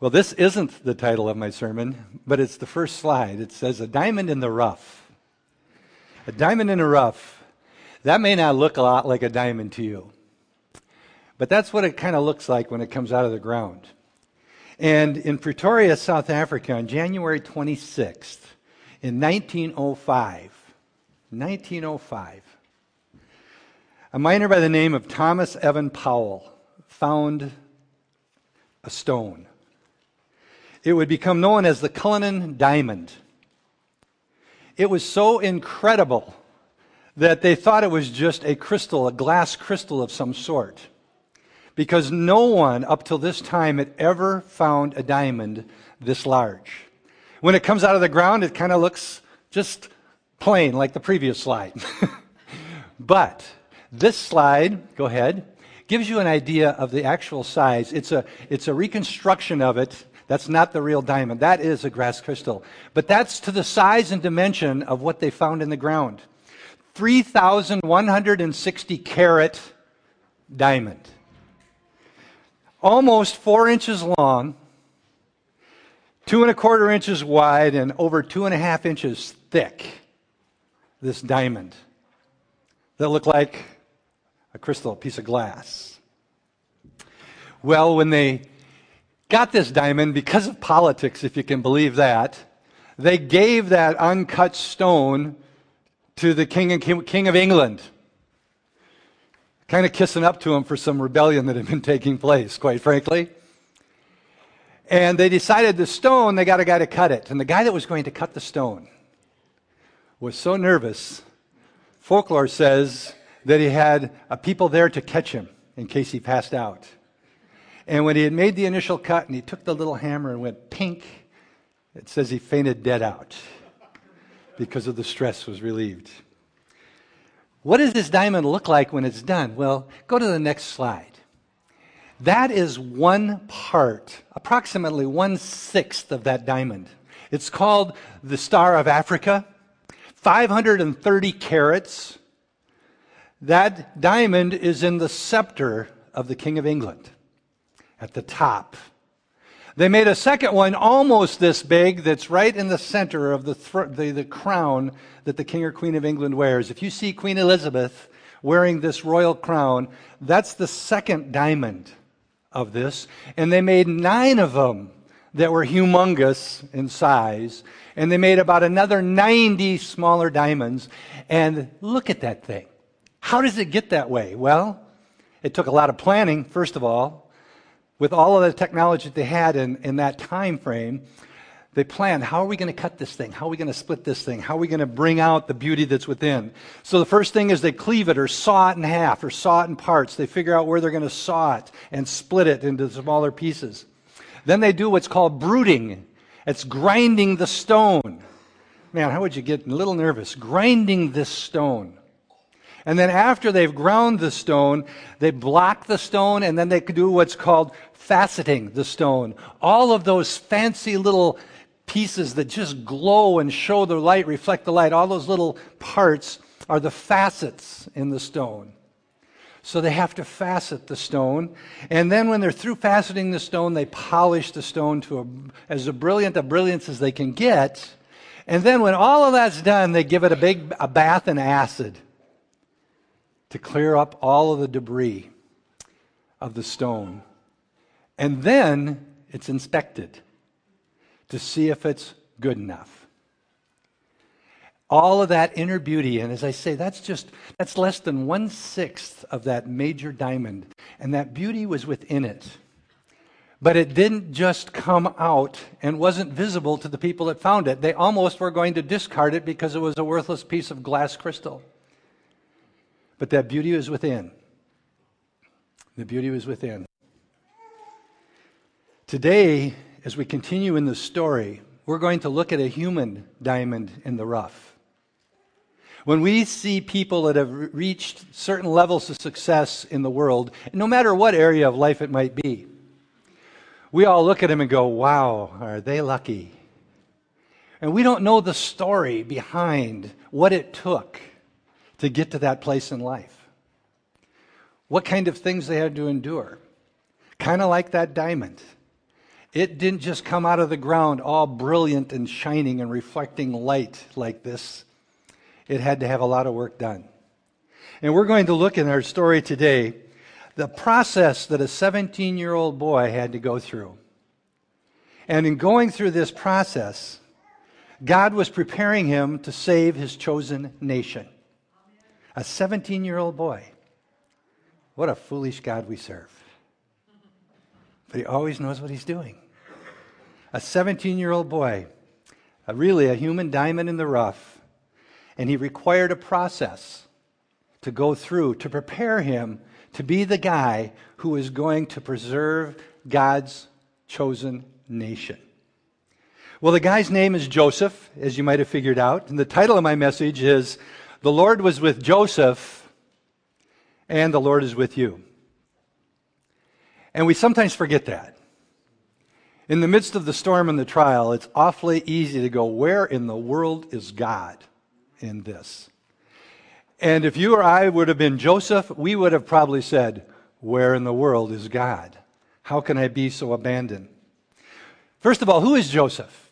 Well, this isn't the title of my sermon, but it's the first slide. It says, A Diamond in the Rough. A diamond in the rough. That may not look a lot like a diamond to you, but that's what it kind of looks like when it comes out of the ground. And in Pretoria, South Africa, on January 26th, in 1905, a miner by the name of Thomas Evan Powell found a stone. It would become known as the Cullinan Diamond. It was so incredible that they thought it was just a crystal, a glass crystal of some sort, because no one up till this time had ever found a diamond this large. When it comes out of the ground, it kind of looks just plain, like the previous slide. But this slide, go ahead, gives you an idea of the actual size. It's a reconstruction of it. That's not the real diamond. That is a glass crystal. But that's to the size and dimension of what they found in the ground. 3,160 carat diamond. Almost 4 inches long, 2 1/4 inches wide, and over 2 1/2 inches thick. This diamond that looked like a crystal, a piece of glass. Well, when they got this diamond, because of politics, if you can believe that, they gave that uncut stone to the king of England, kind of kissing up to him for some rebellion that had been taking place, quite frankly. And they decided the stone, they got a guy to cut it. And the guy that was going to cut the stone was so nervous, folklore says, that he had a people there to catch him in case he passed out. And when he had made the initial cut and he took the little hammer and went pink, it says he fainted dead out because of the stress was relieved. What does this diamond look like when it's done? Well, go to the next slide. That is one part, approximately 1/6 of that diamond. It's called the Star of Africa, 530 carats. That diamond is in the scepter of the King of England. At the top. They made a second one almost this big that's right in the center of the crown that the King or Queen of England wears. If you see Queen Elizabeth wearing this royal crown, that's the second diamond of this. And they made 9 of them that were humongous in size. And they made about another 90 smaller diamonds. And look at that thing. How does it get that way? Well, it took a lot of planning, first of all. With all of the technology that they had in that time frame, they planned, how are we going to cut this thing? How are we going to split this thing? How are we going to bring out the beauty that's within? So the first thing is they cleave it or saw it in half or saw it in parts. They figure out where they're going to saw it and split it into smaller pieces. Then they do what's called bruiting. It's grinding the stone. Man, how would you get a little nervous? Grinding this stone. And then after they've ground the stone, they block the stone, and then they do what's called faceting the stone. All of those fancy little pieces that just glow and show the light, reflect the light, all those little parts are the facets in the stone. So they have to facet the stone. And then when they're through faceting the stone, they polish the stone to as brilliant as they can get. And then when all of that's done, they give it a bath in acid to clear up all of the debris of the stone. And then it's inspected to see if it's good enough. All of that inner beauty, and as I say, that's less than 1/6 of that major diamond. And that beauty was within it. But it didn't just come out and wasn't visible to the people that found it. They almost were going to discard it because it was a worthless piece of glass crystal. But that beauty was within. The beauty was within. Today, as we continue in the story, we're going to look at a human diamond in the rough. When we see people that have reached certain levels of success in the world, no matter what area of life it might be, we all look at them and go, wow, are they lucky? And we don't know the story behind what it took to get to that place in life. What kind of things they had to endure. Kind of like that diamond. It didn't just come out of the ground all brilliant and shining and reflecting light like this. It had to have a lot of work done. And we're going to look in our story today the process that a 17-year-old boy had to go through. And in going through this process, God was preparing him to save his chosen nation. A 17-year-old boy. What a foolish God we serve. But he always knows what he's doing. A 17-year-old boy, really a human diamond in the rough, and he required a process to go through to prepare him to be the guy who is going to preserve God's chosen nation. Well, the guy's name is Joseph, as you might have figured out, and the title of my message is, "The Lord was with Joseph, and the Lord is with you." And we sometimes forget that. In the midst of the storm and the trial, it's awfully easy to go, where in the world is God in this? And if you or I would have been Joseph, we would have probably said, where in the world is God? How can I be so abandoned? First of all, who is Joseph?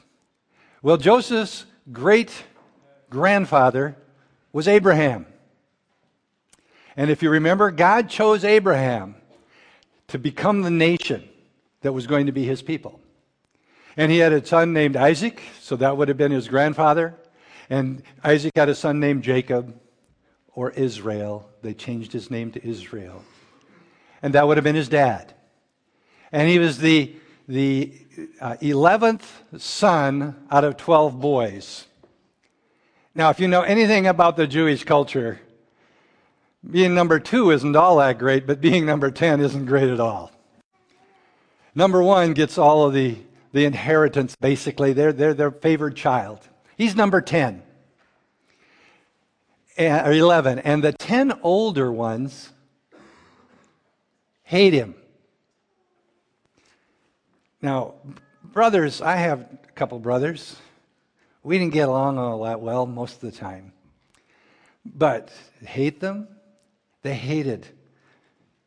Well, Joseph's great-grandfather was Abraham. And if you remember, God chose Abraham to become the nation that was going to be his people. And he had a son named Isaac, so that would have been his grandfather. And Isaac had a son named Jacob, or Israel. They changed his name to Israel. And that would have been his dad. And he was the 11th son out of 12 boys. Now, if you know anything about the Jewish culture, being number 2 isn't all that great, but being number 10 isn't great at all. Number 1 gets all of the inheritance, basically. They're their favored child. He's number 10, or 11. And the 10 older ones hate him. Now, brothers, I have a couple brothers. We didn't get along all that well most of the time. But hate them? They hated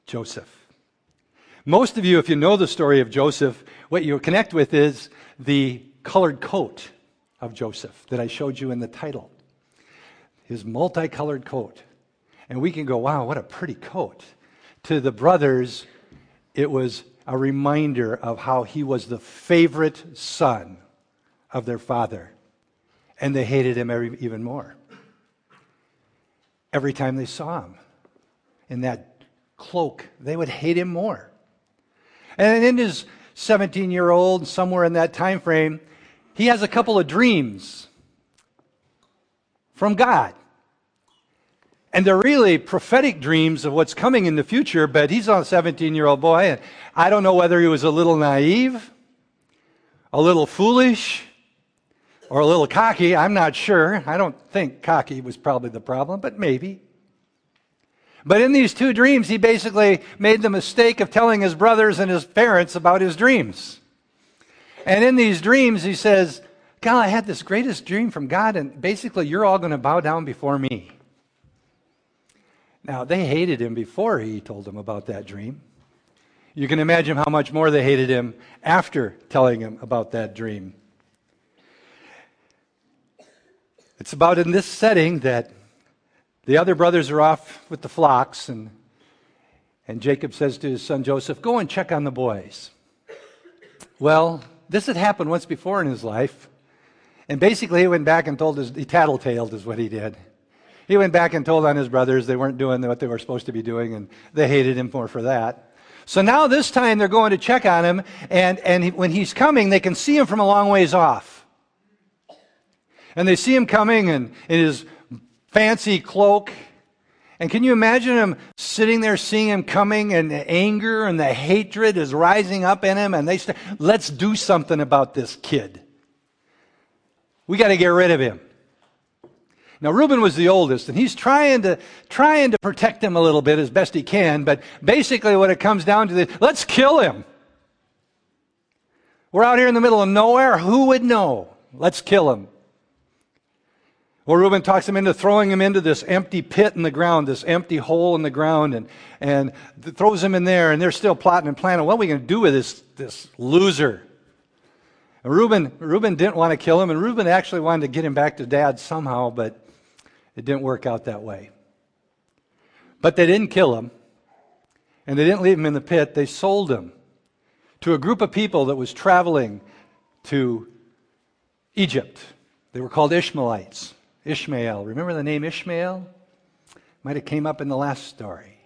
Joseph. Most of you, if you know the story of Joseph, what you connect with is the colored coat of Joseph that I showed you in the title. His multicolored coat. And we can go, wow, what a pretty coat. To the brothers, it was a reminder of how he was the favorite son of their father. And they hated him even more. Every time they saw him in that cloak, they would hate him more. And in his 17-year-old, somewhere in that time frame, he has a couple of dreams from God. And they're really prophetic dreams of what's coming in the future, but he's a 17-year-old boy, and I don't know whether he was a little naive, a little foolish, or a little cocky, I'm not sure. I don't think cocky was probably the problem, but maybe. But in these two dreams, he basically made the mistake of telling his brothers and his parents about his dreams. And in these dreams, he says, God, I had this greatest dream from God, and basically you're all going to bow down before me. Now, they hated him before he told them about that dream. You can imagine how much more they hated him after telling him about that dream. It's about in this setting that the other brothers are off with the flocks, and Jacob says to his son Joseph, go and check on the boys. Well, this had happened once before in his life, and basically he went back and told he tattletailed is what he did. He went back and told on his brothers they weren't doing what they were supposed to be doing, and they hated him more for that. So now this time they're going to check on him, and when he's coming, they can see him from a long ways off. And they see him coming and in his fancy cloak. And can you imagine him sitting there, seeing him coming, and the anger and the hatred is rising up in him? And they say, let's do something about this kid. We got to get rid of him. Now, Reuben was the oldest, and he's trying to protect him a little bit as best he can. But basically what it comes down to is, let's kill him. We're out here in the middle of nowhere. Who would know? Let's kill him. Well, Reuben talks him into throwing him into this empty pit in the ground, this empty hole in the ground, and throws him in there, and they're still plotting and planning, what are we going to do with this loser? And Reuben didn't want to kill him, and Reuben actually wanted to get him back to dad somehow, but it didn't work out that way. But they didn't kill him, and they didn't leave him in the pit. They sold him to a group of people that was traveling to Egypt. They were called Ishmaelites. Ishmael. Remember the name Ishmael? Might have came up in the last story.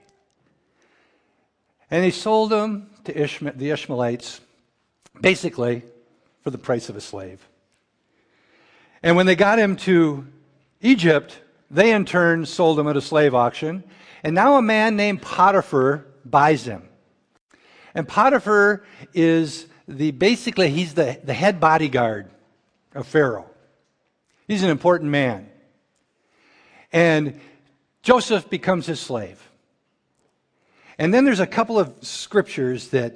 And he sold them to the Ishmaelites, basically for the price of a slave. And when they got him to Egypt, they in turn sold him at a slave auction. And now a man named Potiphar buys him. And Potiphar is he's the head bodyguard of Pharaoh. He's an important man. And Joseph becomes his slave. And then there's a couple of scriptures that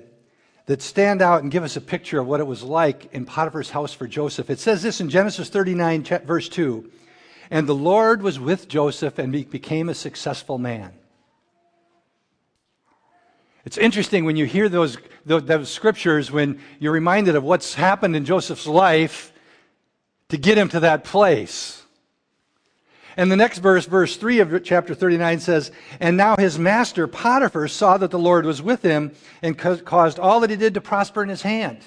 stand out and give us a picture of what it was like in Potiphar's house for Joseph. It says this in Genesis 39, verse 2. And the Lord was with Joseph, and he became a successful man. It's interesting when you hear those scriptures, when you're reminded of what's happened in Joseph's life to get him to that place. And the next verse, verse 3 of chapter 39 says, And now his master Potiphar saw that the Lord was with him and caused all that he did to prosper in his hand.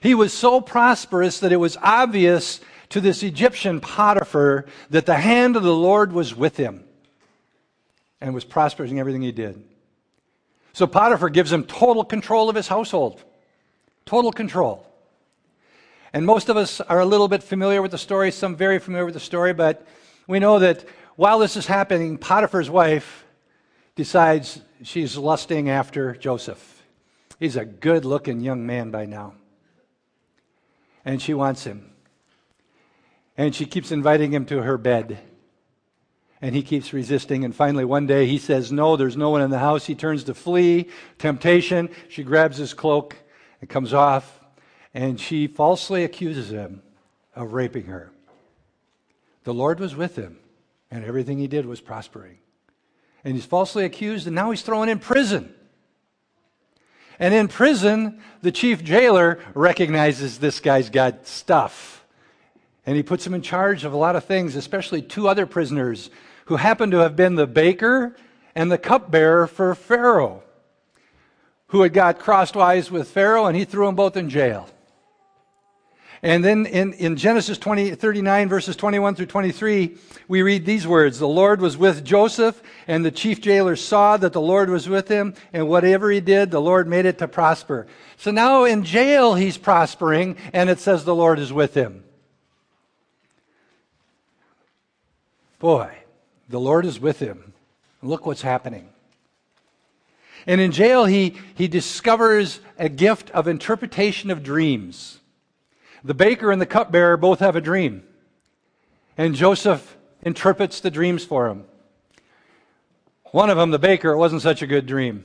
He was so prosperous that it was obvious to this Egyptian Potiphar that the hand of the Lord was with him and was prosperous in everything he did. So Potiphar gives him total control of his household. Total control. And most of us are a little bit familiar with the story, some very familiar with the story, but we know that while this is happening, Potiphar's wife decides she's lusting after Joseph. He's a good-looking young man by now. And she wants him. And she keeps inviting him to her bed. And he keeps resisting. And finally, one day, he says, no, there's no one in the house. He turns to flee. Temptation. She grabs his cloak. It comes off. And she falsely accuses him of raping her. The Lord was with him, and everything he did was prospering. And he's falsely accused, and now he's thrown in prison. And in prison, the chief jailer recognizes this guy's got stuff. And he puts him in charge of a lot of things, especially two other prisoners who happen to have been the baker and the cupbearer for Pharaoh, who had got crosswise with Pharaoh, and he threw them both in jail. And then in Genesis 39, verses 21 through 23, we read these words, The Lord was with Joseph, and the chief jailer saw that the Lord was with him, and whatever he did, the Lord made it to prosper. So now in jail he's prospering, and it says the Lord is with him. Boy, the Lord is with him. Look what's happening. And in jail he discovers a gift of interpretation of dreams. The baker and the cupbearer both have a dream. And Joseph interprets the dreams for him. One of them, the baker, it wasn't such a good dream.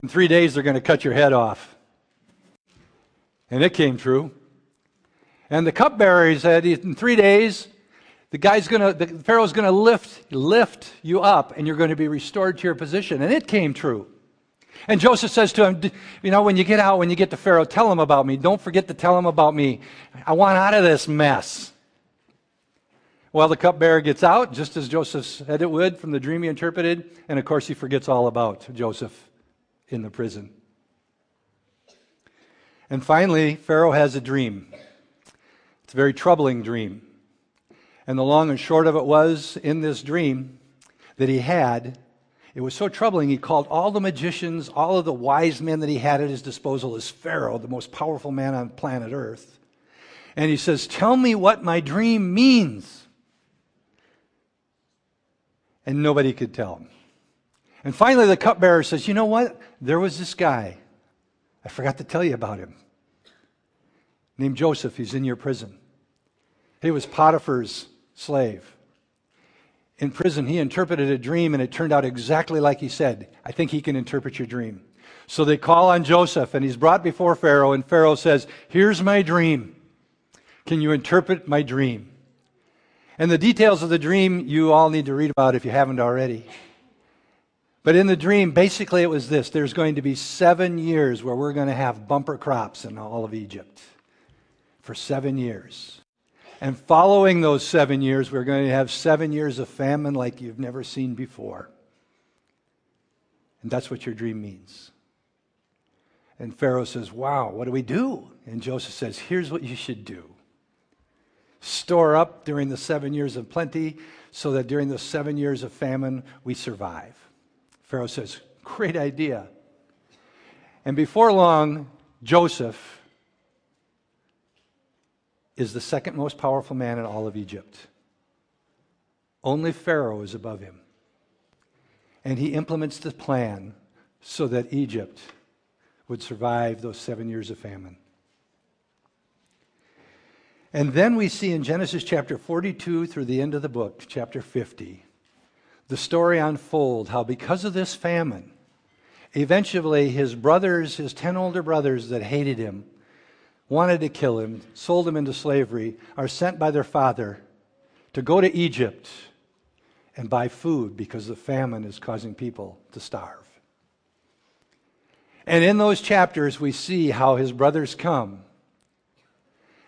In 3 days, they're going to cut your head off. And it came true. And the cupbearer, he said, in 3 days, Pharaoh's going to lift you up, and you're going to be restored to your position. And it came true. And Joseph says to him, when you get to Pharaoh, tell him about me. Don't forget to tell him about me. I want out of this mess. Well, the cupbearer gets out, just as Joseph said it would, from the dream he interpreted. And, of course, he forgets all about Joseph in the prison. And finally, Pharaoh has a dream. It's a very troubling dream. And the long and short of it was, in this dream that he had, it was so troubling, he called all the magicians, all of the wise men that he had at his disposal as Pharaoh, the most powerful man on planet Earth. And he says, tell me what my dream means. And nobody could tell him. And finally the cupbearer says, you know what? There was this guy. I forgot to tell you about him. Named Joseph. He's in your prison. He was Potiphar's slave. In prison, he interpreted a dream, and it turned out exactly like he said. I think he can interpret your dream. So they call on Joseph, and he's brought before Pharaoh, and Pharaoh says, here's my dream. Can you interpret my dream? And the details of the dream you all need to read about if you haven't already. But in the dream, basically it was this. There's going to be 7 years where we're going to have bumper crops in all of Egypt for 7 years. And following those 7 years, we're going to have 7 years of famine like you've never seen before. And that's what your dream means. And Pharaoh says, wow, what do we do? And Joseph says, here's what you should do. Store up during the 7 years of plenty so that during the 7 years of famine, we survive. Pharaoh says, great idea. And before long, Joseph is the second most powerful man in all of Egypt. Only Pharaoh is above him. And he implements the plan so that Egypt would survive those 7 years of famine. And then we see in Genesis chapter 42 through the end of the book, chapter 50, the story unfolds how because of this famine, eventually his brothers, his 10 older brothers that hated him, wanted to kill him, sold him into slavery, are sent by their father to go to Egypt and buy food because the famine is causing people to starve. And in those chapters, we see how his brothers come.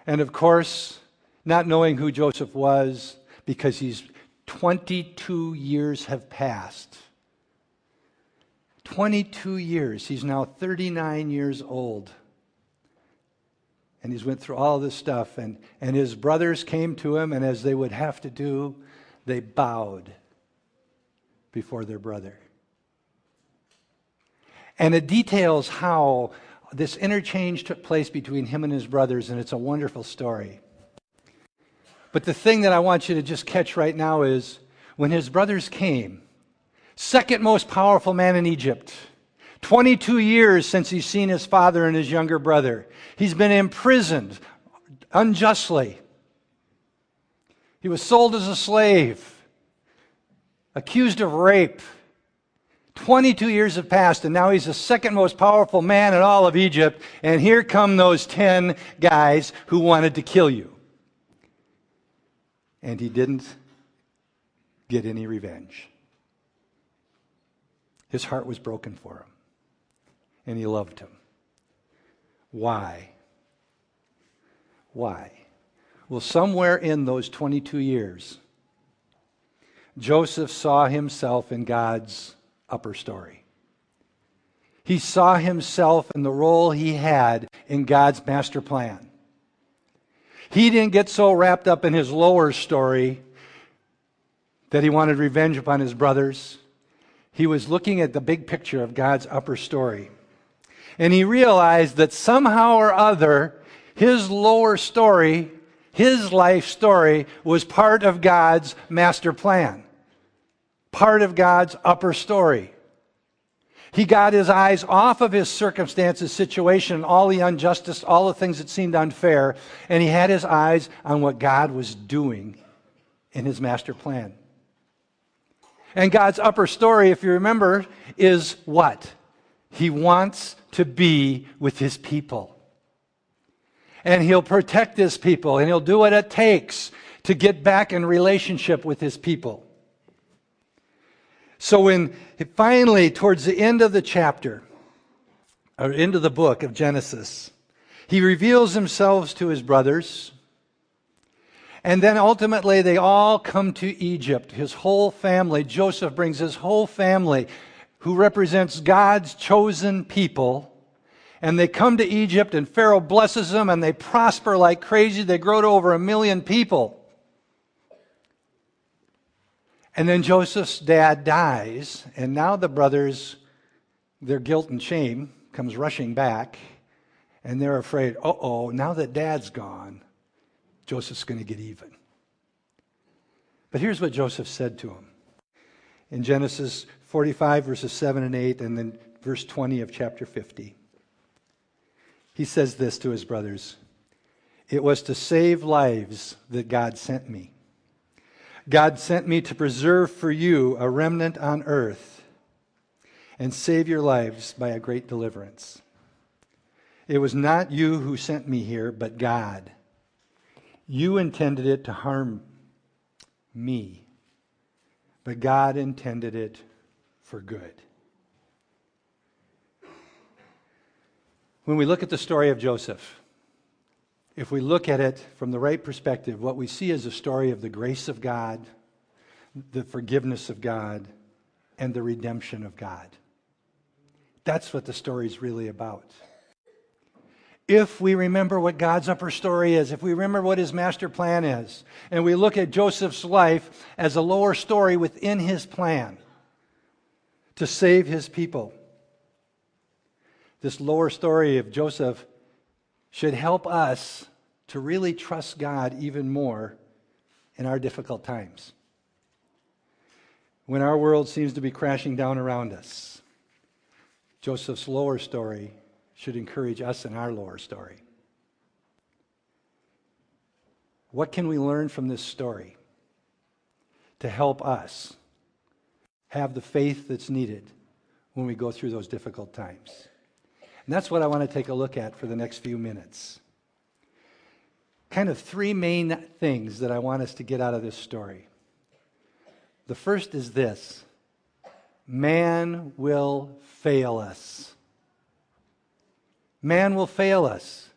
And of course, not knowing who Joseph was, because he's 22 years have passed. 22 years. He's now 39 years old. And he's went through all this stuff. And his brothers came to him, and as they would have to do, they bowed before their brother. And it details how this interchange took place between him and his brothers, and it's a wonderful story. But the thing that I want you to just catch right now is when his brothers came, second most powerful man in Egypt, 22 years since he's seen his father and his younger brother. He's been imprisoned unjustly. He was sold as a slave, accused of rape. 22 years have passed, and now he's the second most powerful man in all of Egypt, and here come those 10 guys who wanted to kill you. And he didn't get any revenge. His heart was broken for him, and he loved him. Why? Why? Well, somewhere in those 22 years, Joseph saw himself in God's upper story. He saw himself in the role he had in God's master plan. He didn't get so wrapped up in his lower story that he wanted revenge upon his brothers. He was looking at the big picture of God's upper story. And he realized that somehow or other, his lower story, his life story, was part of God's master plan. Part of God's upper story. He got his eyes off of his circumstances, situation, all the injustice, all the things that seemed unfair, and he had his eyes on what God was doing in his master plan. And God's upper story, if you remember, is what? He wants to be with his people. And he'll protect his people, and he'll do what it takes to get back in relationship with his people. So when finally, towards the end of the chapter, or end of the book of Genesis, he reveals himself to his brothers. And then ultimately, they all come to Egypt. His whole family, Joseph brings his whole family, who represents God's chosen people. And they come to Egypt, and Pharaoh blesses them, and they prosper like crazy. They grow to over 1 million people. And then Joseph's dad dies, and now the brothers, their guilt and shame comes rushing back, and they're afraid, uh-oh, now that dad's gone, Joseph's going to get even. But here's what Joseph said to him in Genesis 45, verses 7 and 8, and then verse 20 of chapter 50. He says this to his brothers, "It was to save lives that God sent me. God sent me to preserve for you a remnant on earth and save your lives by a great deliverance. It was not you who sent me here, but God. You intended it to harm me, but God intended it for good." When we look at the story of Joseph, if we look at it from the right perspective, what we see is a story of the grace of God, the forgiveness of God, and the redemption of God. That's what the story is really about. If we remember what God's upper story is, if we remember what His master plan is, and we look at Joseph's life as a lower story within His plan to save His people, this lower story of Joseph should help us to really trust God even more in our difficult times. When our world seems to be crashing down around us, Joseph's lower story should encourage us in our lower story. What can we learn from this story to help us have the faith that's needed when we go through those difficult times? And that's what I want to take a look at for the next few minutes. Kind of three main things that I want us to get out of this story. The first is this: man will fail us. Man will fail us.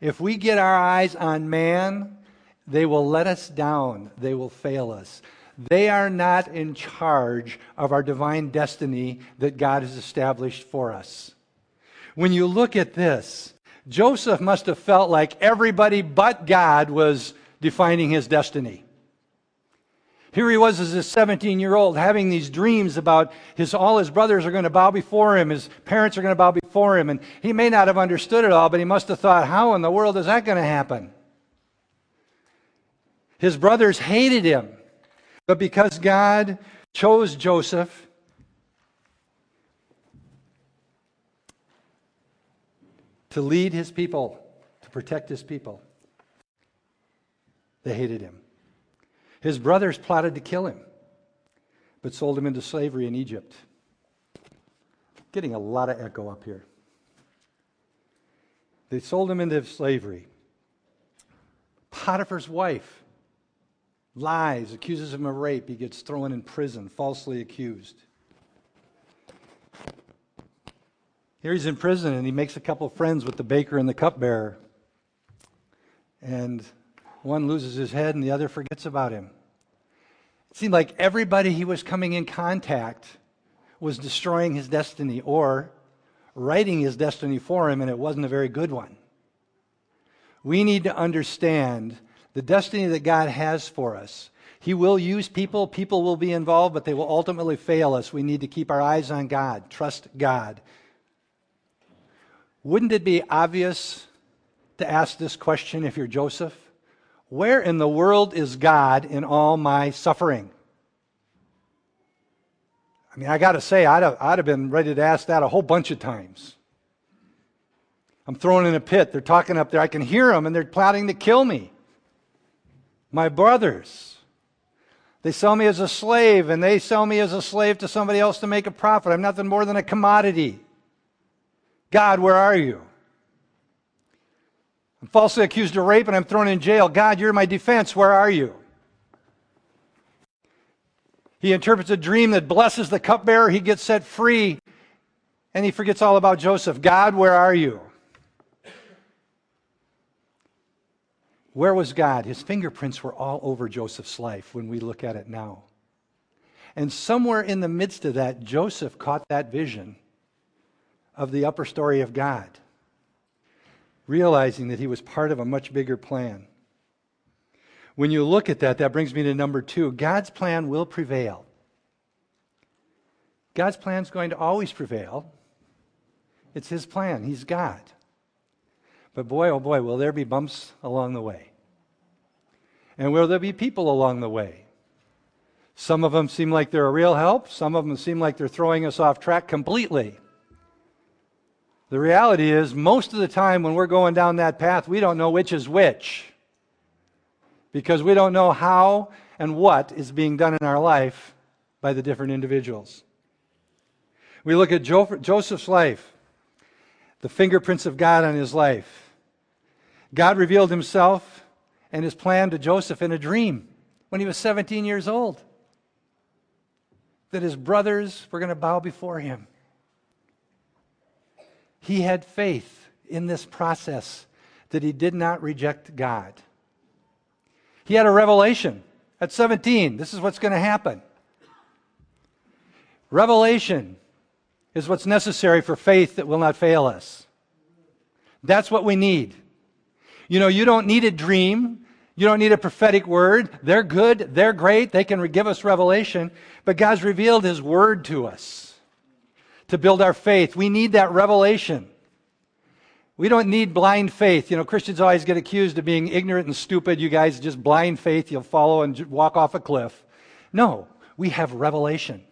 If we get our eyes on man, they will let us down. They will fail us. They are not in charge of our divine destiny that God has established for us. When you look at this, Joseph must have felt like everybody but God was defining his destiny. Here he was as a 17-year-old having these dreams about all his brothers are going to bow before him, his parents are going to bow before him, and he may not have understood it all, but he must have thought, how in the world is that going to happen? His brothers hated him, but because God chose Joseph, to lead His people, to protect His people, they hated him. His brothers plotted to kill him, but sold him into slavery in Egypt. Getting a lot of echo up here. They sold him into slavery. Potiphar's wife lies, accuses him of rape. He gets thrown in prison, falsely accused. Here he's in prison, and he makes a couple friends with the baker and the cupbearer. And one loses his head and the other forgets about him. It seemed like everybody he was coming in contact was destroying his destiny or writing his destiny for him, and it wasn't a very good one. We need to understand the destiny that God has for us. He will use people. People will be involved, but they will ultimately fail us. We need to keep our eyes on God, trust God. Wouldn't it be obvious to ask this question if you're Joseph? Where in the world is God in all my suffering? I mean, I got to say, I'd have been ready to ask that a whole bunch of times. I'm thrown in a pit. They're talking up there. I can hear them, and they're plotting to kill me. My brothers, they sell me as a slave, and they sell me as a slave to somebody else to make a profit. I'm nothing more than a commodity. God, where are you? I'm falsely accused of rape and I'm thrown in jail. God, you're my defense. Where are you? He interprets a dream that blesses the cupbearer. He gets set free and he forgets all about Joseph. God, where are you? Where was God? His fingerprints were all over Joseph's life when we look at it now. And somewhere in the midst of that, Joseph caught that vision of the upper story of God, realizing that he was part of a much bigger plan. When you look at that, that brings me to number two. God's plan will prevail. God's plan is going to always prevail. It's His plan. He's God. But boy, oh boy, will there be bumps along the way. And will there be people along the way? Some of them seem like they're a real help. Some of them seem like they're throwing us off track completely. The reality is, most of the time when we're going down that path, we don't know which is which, because we don't know how and what is being done in our life by the different individuals. We look at Joseph's life, the fingerprints of God on his life. God revealed Himself and His plan to Joseph in a dream when he was 17 years old, that his brothers were going to bow before him. He had faith in this process that he did not reject God. He had a revelation at 17. This is what's going to happen. Revelation is what's necessary for faith that will not fail us. That's what we need. You know, you don't need a dream. You don't need a prophetic word. They're good. They're great. They can give us revelation. But God's revealed His Word to us to build our faith. We need that revelation. We don't need blind faith. You know, Christians always get accused of being ignorant and stupid. You guys, just blind faith. You'll follow and walk off a cliff. No, we have revelation.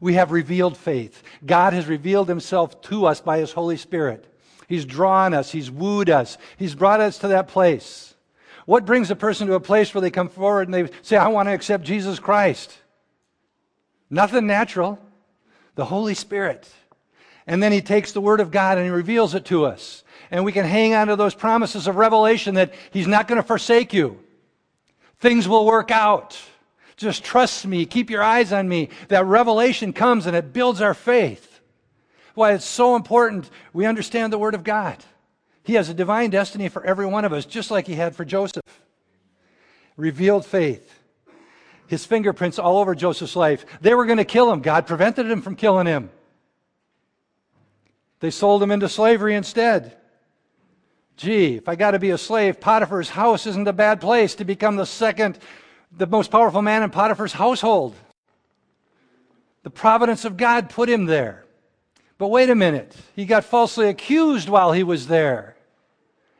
We have revealed faith. God has revealed Himself to us by His Holy Spirit. He's drawn us. He's wooed us. He's brought us to that place. What brings a person to a place where they come forward and they say, I want to accept Jesus Christ? Nothing natural. The Holy Spirit. And then He takes the Word of God and He reveals it to us. And we can hang on to those promises of revelation that He's not going to forsake you. Things will work out. Just trust me. Keep your eyes on me. That revelation comes and it builds our faith. Why it's so important we understand the Word of God. He has a divine destiny for every one of us, just like He had for Joseph. Revealed faith. His fingerprints all over Joseph's life. They were going to kill him. God prevented him from killing him. They sold him into slavery instead. Gee, if I got to be a slave, Potiphar's house isn't a bad place to become the most powerful man in Potiphar's household. The providence of God put him there. But wait a minute. He got falsely accused while he was there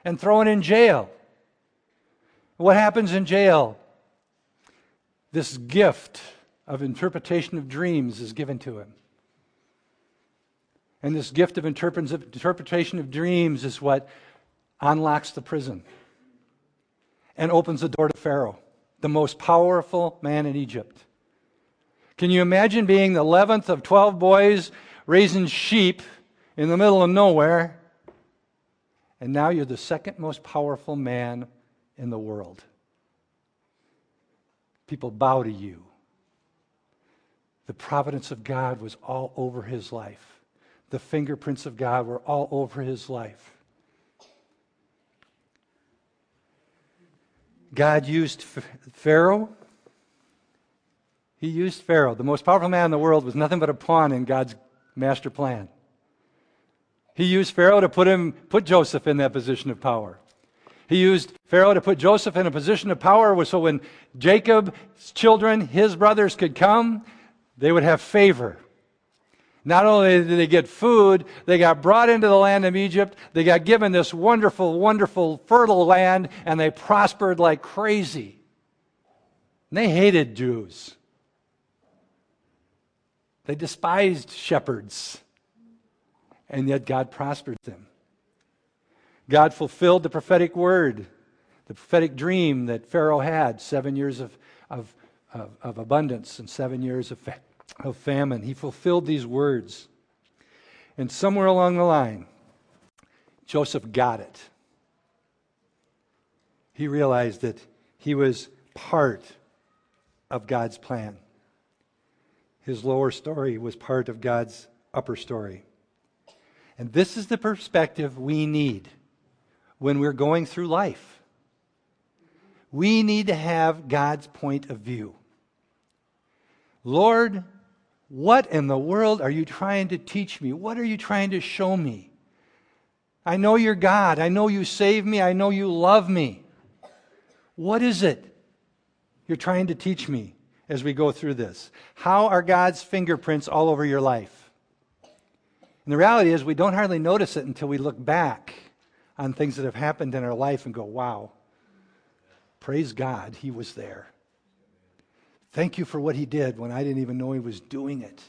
and thrown in jail. What happens in jail? This gift of interpretation of dreams is given to him. And this gift of interpretation of dreams is what unlocks the prison and opens the door to Pharaoh, the most powerful man in Egypt. Can you imagine being the 11th of 12 boys raising sheep in the middle of nowhere, and now you're the second most powerful man in the world? People bow to you. The providence of God was all over his life. The fingerprints of God were all over his life. God used Pharaoh. He used Pharaoh. The most powerful man in the world was nothing but a pawn in God's master plan. He used Pharaoh to put Joseph in that position of power. He used Pharaoh to put Joseph in a position of power so when Jacob's children, his brothers, could come, they would have favor. Not only did they get food, they got brought into the land of Egypt, they got given this wonderful, wonderful, fertile land, and they prospered like crazy. And they hated Jews. They despised shepherds. And yet God prospered them. God fulfilled the prophetic word, the prophetic dream that Pharaoh had, 7 years of abundance and 7 years of famine. He fulfilled these words. And somewhere along the line, Joseph got it. He realized that he was part of God's plan. His lower story was part of God's upper story. And this is the perspective we need when we're going through life. We need to have God's point of view. Lord, what in the world are you trying to teach me? What are you trying to show me? I know you're God. I know you save me. I know you love me. What is it you're trying to teach me as we go through this? How are God's fingerprints all over your life? And the reality is we don't hardly notice it until we look back on things that have happened in our life and go, wow, praise God, He was there. Thank you for what He did when I didn't even know He was doing it.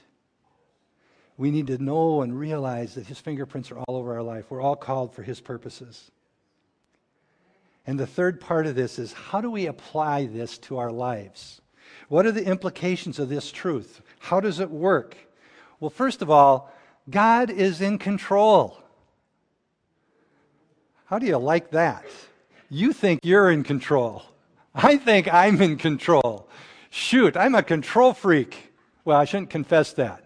We need to know and realize that His fingerprints are all over our life. We're all called for His purposes. And the third part of this is, how do we apply this to our lives? What are the implications of this truth? How does it work? Well, first of all, God is in control. How do you like that? You think you're in control. I think I'm in control. Shoot, I'm a control freak. Well, I shouldn't confess that.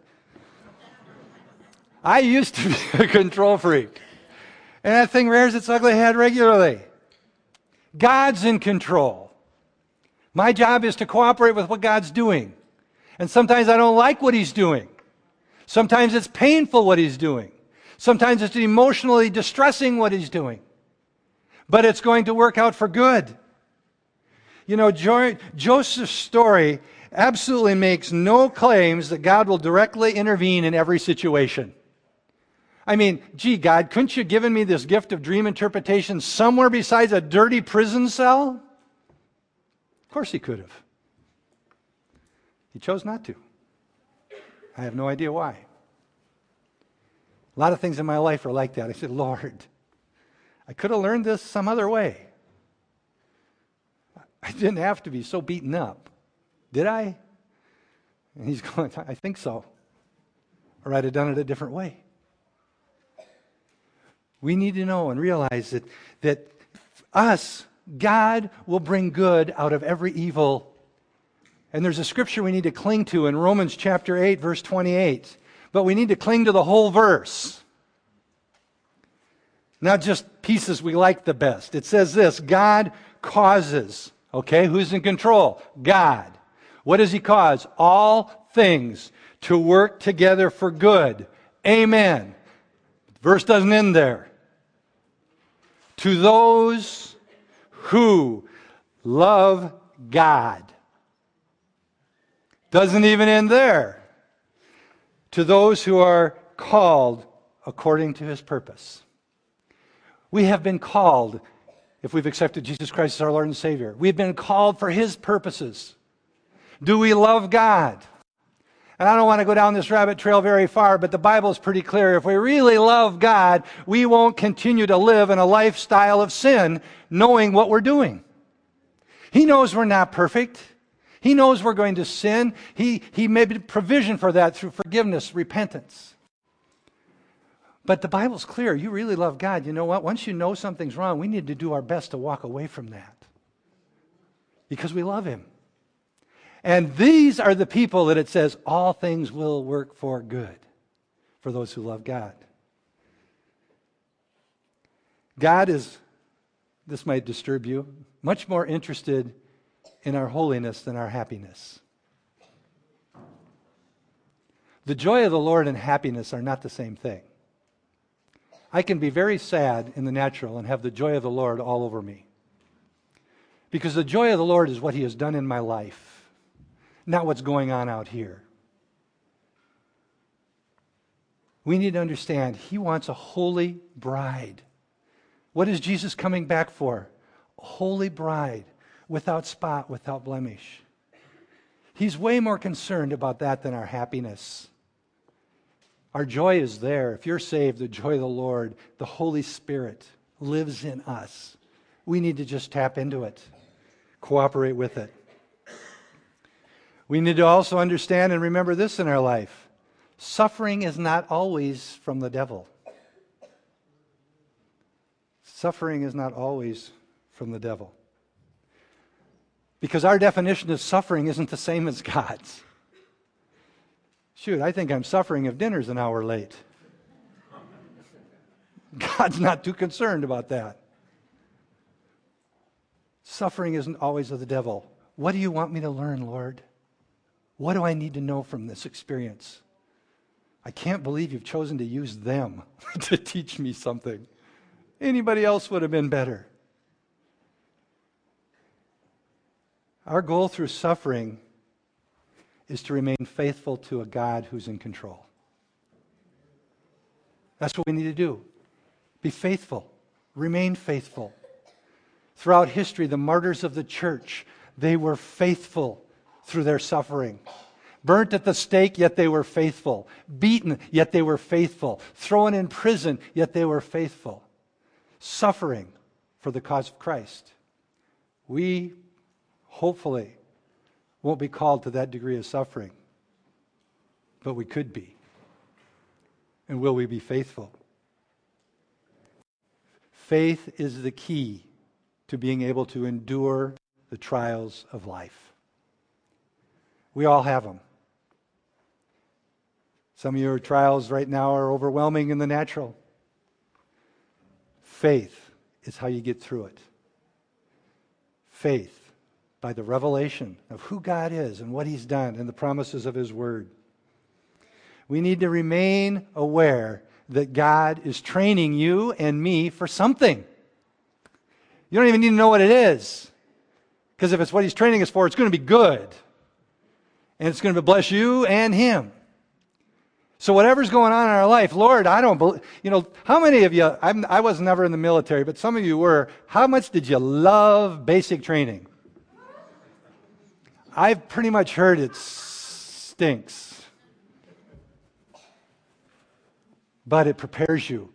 I used to be a control freak. And that thing rears its ugly head regularly. God's in control. My job is to cooperate with what God's doing. And sometimes I don't like what He's doing. Sometimes it's painful what He's doing. Sometimes it's emotionally distressing what He's doing. But it's going to work out for good. You know, Joseph's story absolutely makes no claims that God will directly intervene in every situation. I mean, gee, God, couldn't you have given me this gift of dream interpretation somewhere besides a dirty prison cell? Of course He could have. He chose not to. I have no idea why. A lot of things in my life are like that. I said, Lord, I could have learned this some other way. I didn't have to be so beaten up. Did I? And He's going, I think so. Or I'd have done it a different way. We need to know and realize that us, God will bring good out of every evil. And there's a scripture we need to cling to in Romans chapter 8, verse 28. But we need to cling to the whole verse, not just pieces we like the best. It says this, God causes. Okay, who's in control? God. What does He cause? All things to work together for good. Amen. Verse doesn't end there. To those who love God. Doesn't even end there. To those who are called according to His purpose. We have been called, if we've accepted Jesus Christ as our Lord and Savior, we've been called for His purposes. Do we love God? And I don't want to go down this rabbit trail very far, but the Bible is pretty clear. If we really love God, we won't continue to live in a lifestyle of sin knowing what we're doing. He knows we're not perfect. He knows we're going to sin. He made provision for that through forgiveness, repentance. But the Bible's clear. You really love God. You know what? Once you know something's wrong, we need to do our best to walk away from that because we love Him. And these are the people that it says all things will work for good for those who love God. God is, this might disturb you, much more interested in our holiness than our happiness. The joy of the Lord and happiness are not the same thing. I can be very sad in the natural and have the joy of the Lord all over me. Because the joy of the Lord is what He has done in my life. Not what's going on out here. We need to understand He wants a holy bride. What is Jesus coming back for? A holy bride, without spot, without blemish. He's way more concerned about that than our happiness. Our joy is there. If you're saved, the joy of the Lord, the Holy Spirit lives in us. We need to just tap into it, cooperate with it. We need to also understand and remember this in our life. Suffering is not always from the devil. Suffering is not always from the devil. Because our definition of suffering isn't the same as God's. Shoot, I think I'm suffering if dinner's an hour late. God's not too concerned about that. Suffering isn't always of the devil. What do you want me to learn, Lord? What do I need to know from this experience? I can't believe You've chosen to use them to teach me something. Anybody else would have been better. Our goal through suffering is to remain faithful to a God who's in control. That's what we need to do. Be faithful. Remain faithful. Throughout history, the martyrs of the church, they were faithful through their suffering. Burnt at the stake, yet they were faithful. Beaten, yet they were faithful. Thrown in prison, yet they were faithful. Suffering for the cause of Christ. We, hopefully, won't be called to that degree of suffering. But we could be. And will we be faithful? Faith is the key to being able to endure the trials of life. We all have them. Some of your trials right now are overwhelming in the natural. Faith is how you get through it. Faith by the revelation of who God is and what He's done and the promises of His Word. We need to remain aware that God is training you and me for something. You don't even need to know what it is. Because if it's what He's training us for, it's going to be good. And it's going to bless you and Him. So whatever's going on in our life, Lord, I don't believe, how many of you, I was never in the military, but some of you were, how much did you love basic training? I've pretty much heard it stinks. But it prepares you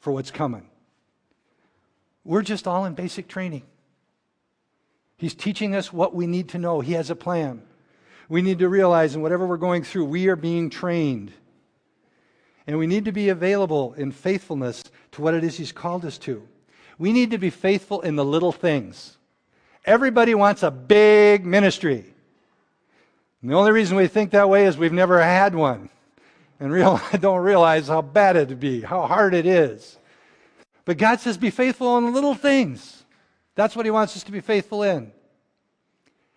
for what's coming. We're just all in basic training. He's teaching us what we need to know. He has a plan. We need to realize in whatever we're going through, we are being trained. And we need to be available in faithfulness to what it is He's called us to. We need to be faithful in the little things. Everybody wants a big ministry. And the only reason we think that way is we've never had one. And don't realize how bad it'd be, how hard it is. But God says be faithful in the little things. That's what He wants us to be faithful in.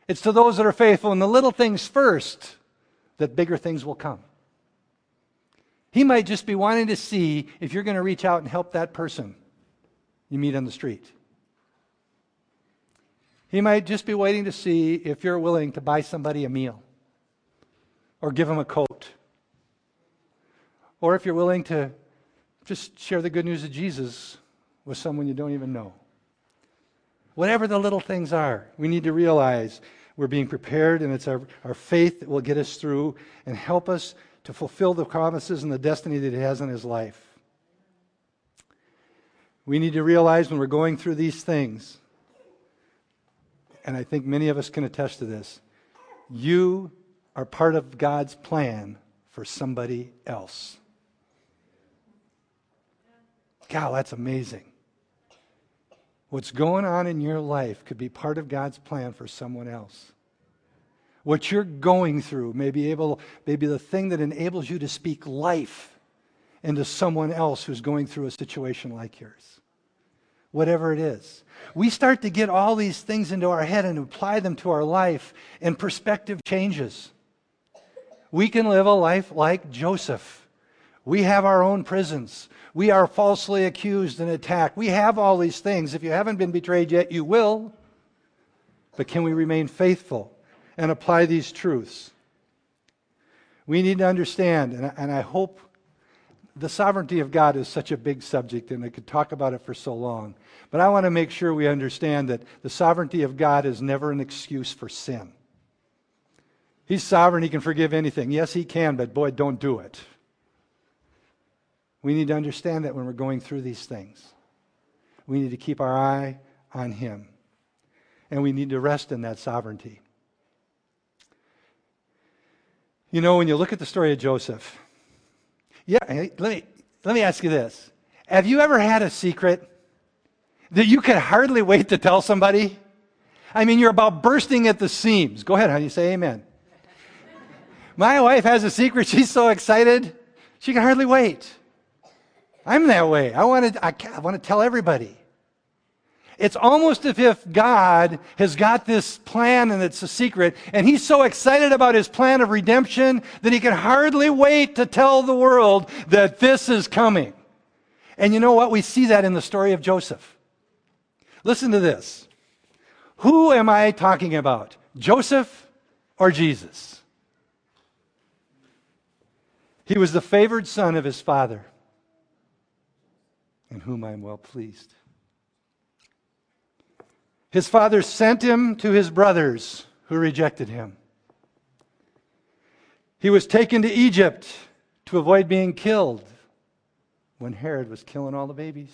It's to those that are faithful in the little things first that bigger things will come. He might just be wanting to see if you're going to reach out and help that person you meet on the street. He might just be waiting to see if you're willing to buy somebody a meal or give them a coat. Or if you're willing to just share the good news of Jesus with someone you don't even know. Whatever the little things are, we need to realize we're being prepared, and it's our faith that will get us through and help us to fulfill the promises and the destiny that He has in His life. We need to realize when we're going through these things, and I think many of us can attest to this, you are part of God's plan for somebody else. God, that's amazing. What's going on in your life could be part of God's plan for someone else. What you're going through may be the thing that enables you to speak life into someone else who's going through a situation like yours. Whatever it is. We start to get all these things into our head and apply them to our life, and perspective changes. We can live a life like Joseph. We have our own prisons. We are falsely accused and attacked. We have all these things. If you haven't been betrayed yet, you will. But can we remain faithful and apply these truths? We need to understand, and I hope the sovereignty of God is such a big subject, and I could talk about it for so long. But I want to make sure we understand that the sovereignty of God is never an excuse for sin. He's sovereign. He can forgive anything. Yes, He can, but boy, don't do it. We need to understand that when we're going through these things. We need to keep our eye on Him. And we need to rest in that sovereignty. When you look at the story of Joseph, let me ask you this. Have you ever had a secret that you could hardly wait to tell somebody? I mean, you're about bursting at the seams. Go ahead, honey, say amen. My wife has a secret. She's so excited. She can hardly wait. I'm that way. I want to tell everybody. It's almost as if God has got this plan and it's a secret, and He's so excited about His plan of redemption that He can hardly wait to tell the world that this is coming. And you know what? We see that in the story of Joseph. Listen to this. Who am I talking about? Joseph or Jesus? He was the favored son of his father, in whom I am well pleased. His father sent him to his brothers, who rejected him. He was taken to Egypt to avoid being killed when Herod was killing all the babies.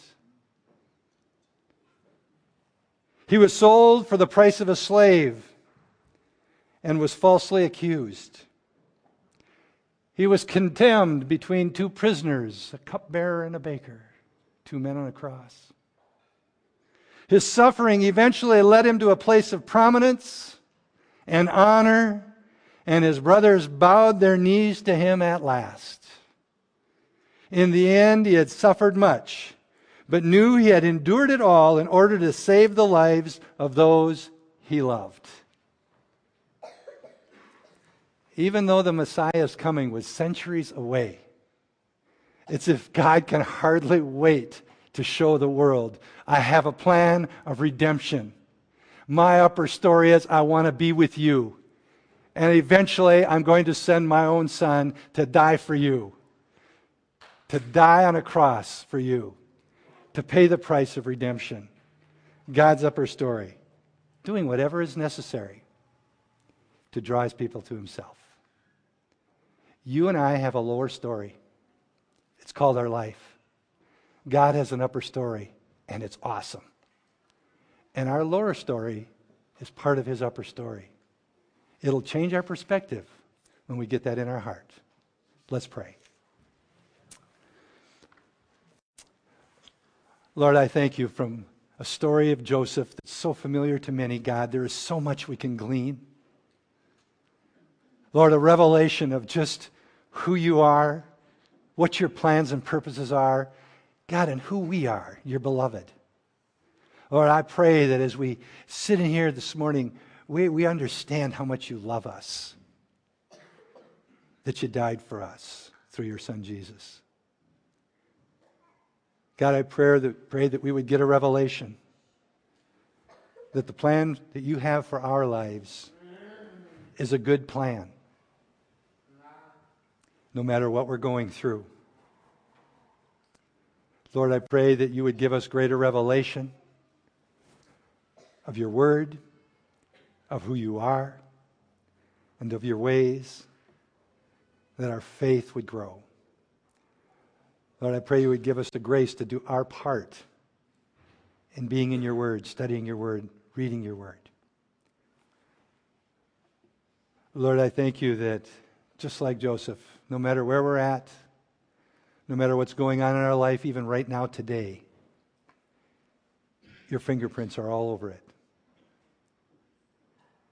He was sold for the price of a slave and was falsely accused. He was condemned between two prisoners, a cupbearer and a baker. Two men on a cross. His suffering eventually led him to a place of prominence and honor, and his brothers bowed their knees to him at last. In the end, he had suffered much, but knew he had endured it all in order to save the lives of those he loved. Even though the Messiah's coming was centuries away, it's as if God can hardly wait to show the world, I have a plan of redemption. My upper story is, I want to be with you. And eventually, I'm going to send my own son to die for you, to die on a cross for you, to pay the price of redemption. God's upper story, doing whatever is necessary to draw his people to himself. You and I have a lower story. It's called our life. God has an upper story, and it's awesome. And our lower story is part of his upper story. It'll change our perspective when we get that in our heart. Let's pray. Lord, I thank you from a story of Joseph that's so familiar to many, God. There is so much we can glean. Lord, a revelation of just who you are, what your plans and purposes are, God, and who we are, your beloved. Lord, I pray that as we sit in here this morning, we understand how much you love us, that you died for us through your son Jesus. God, I pray that we would get a revelation that the plan that you have for our lives is a good plan, no matter what we're going through. Lord, I pray that you would give us greater revelation of your word, of who you are, and of your ways, that our faith would grow. Lord, I pray you would give us the grace to do our part in being in your word, studying your word, reading your word. Lord, I thank you that just like Joseph, no matter where we're at, no matter what's going on in our life, even right now today, your fingerprints are all over it.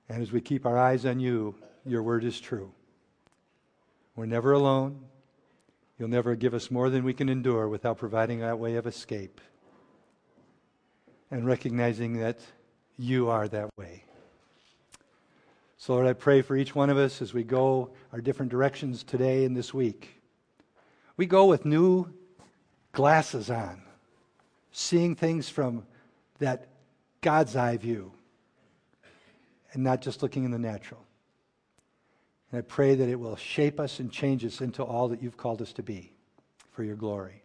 And as we keep our eyes on you, your word is true. We're never alone. You'll never give us more than we can endure without providing that way of escape and recognizing that you are that way. So Lord, I pray for each one of us as we go our different directions today and this week. We go with new glasses on, seeing things from that God's eye view, and not just looking in the natural. And I pray that it will shape us and change us into all that you've called us to be for your glory.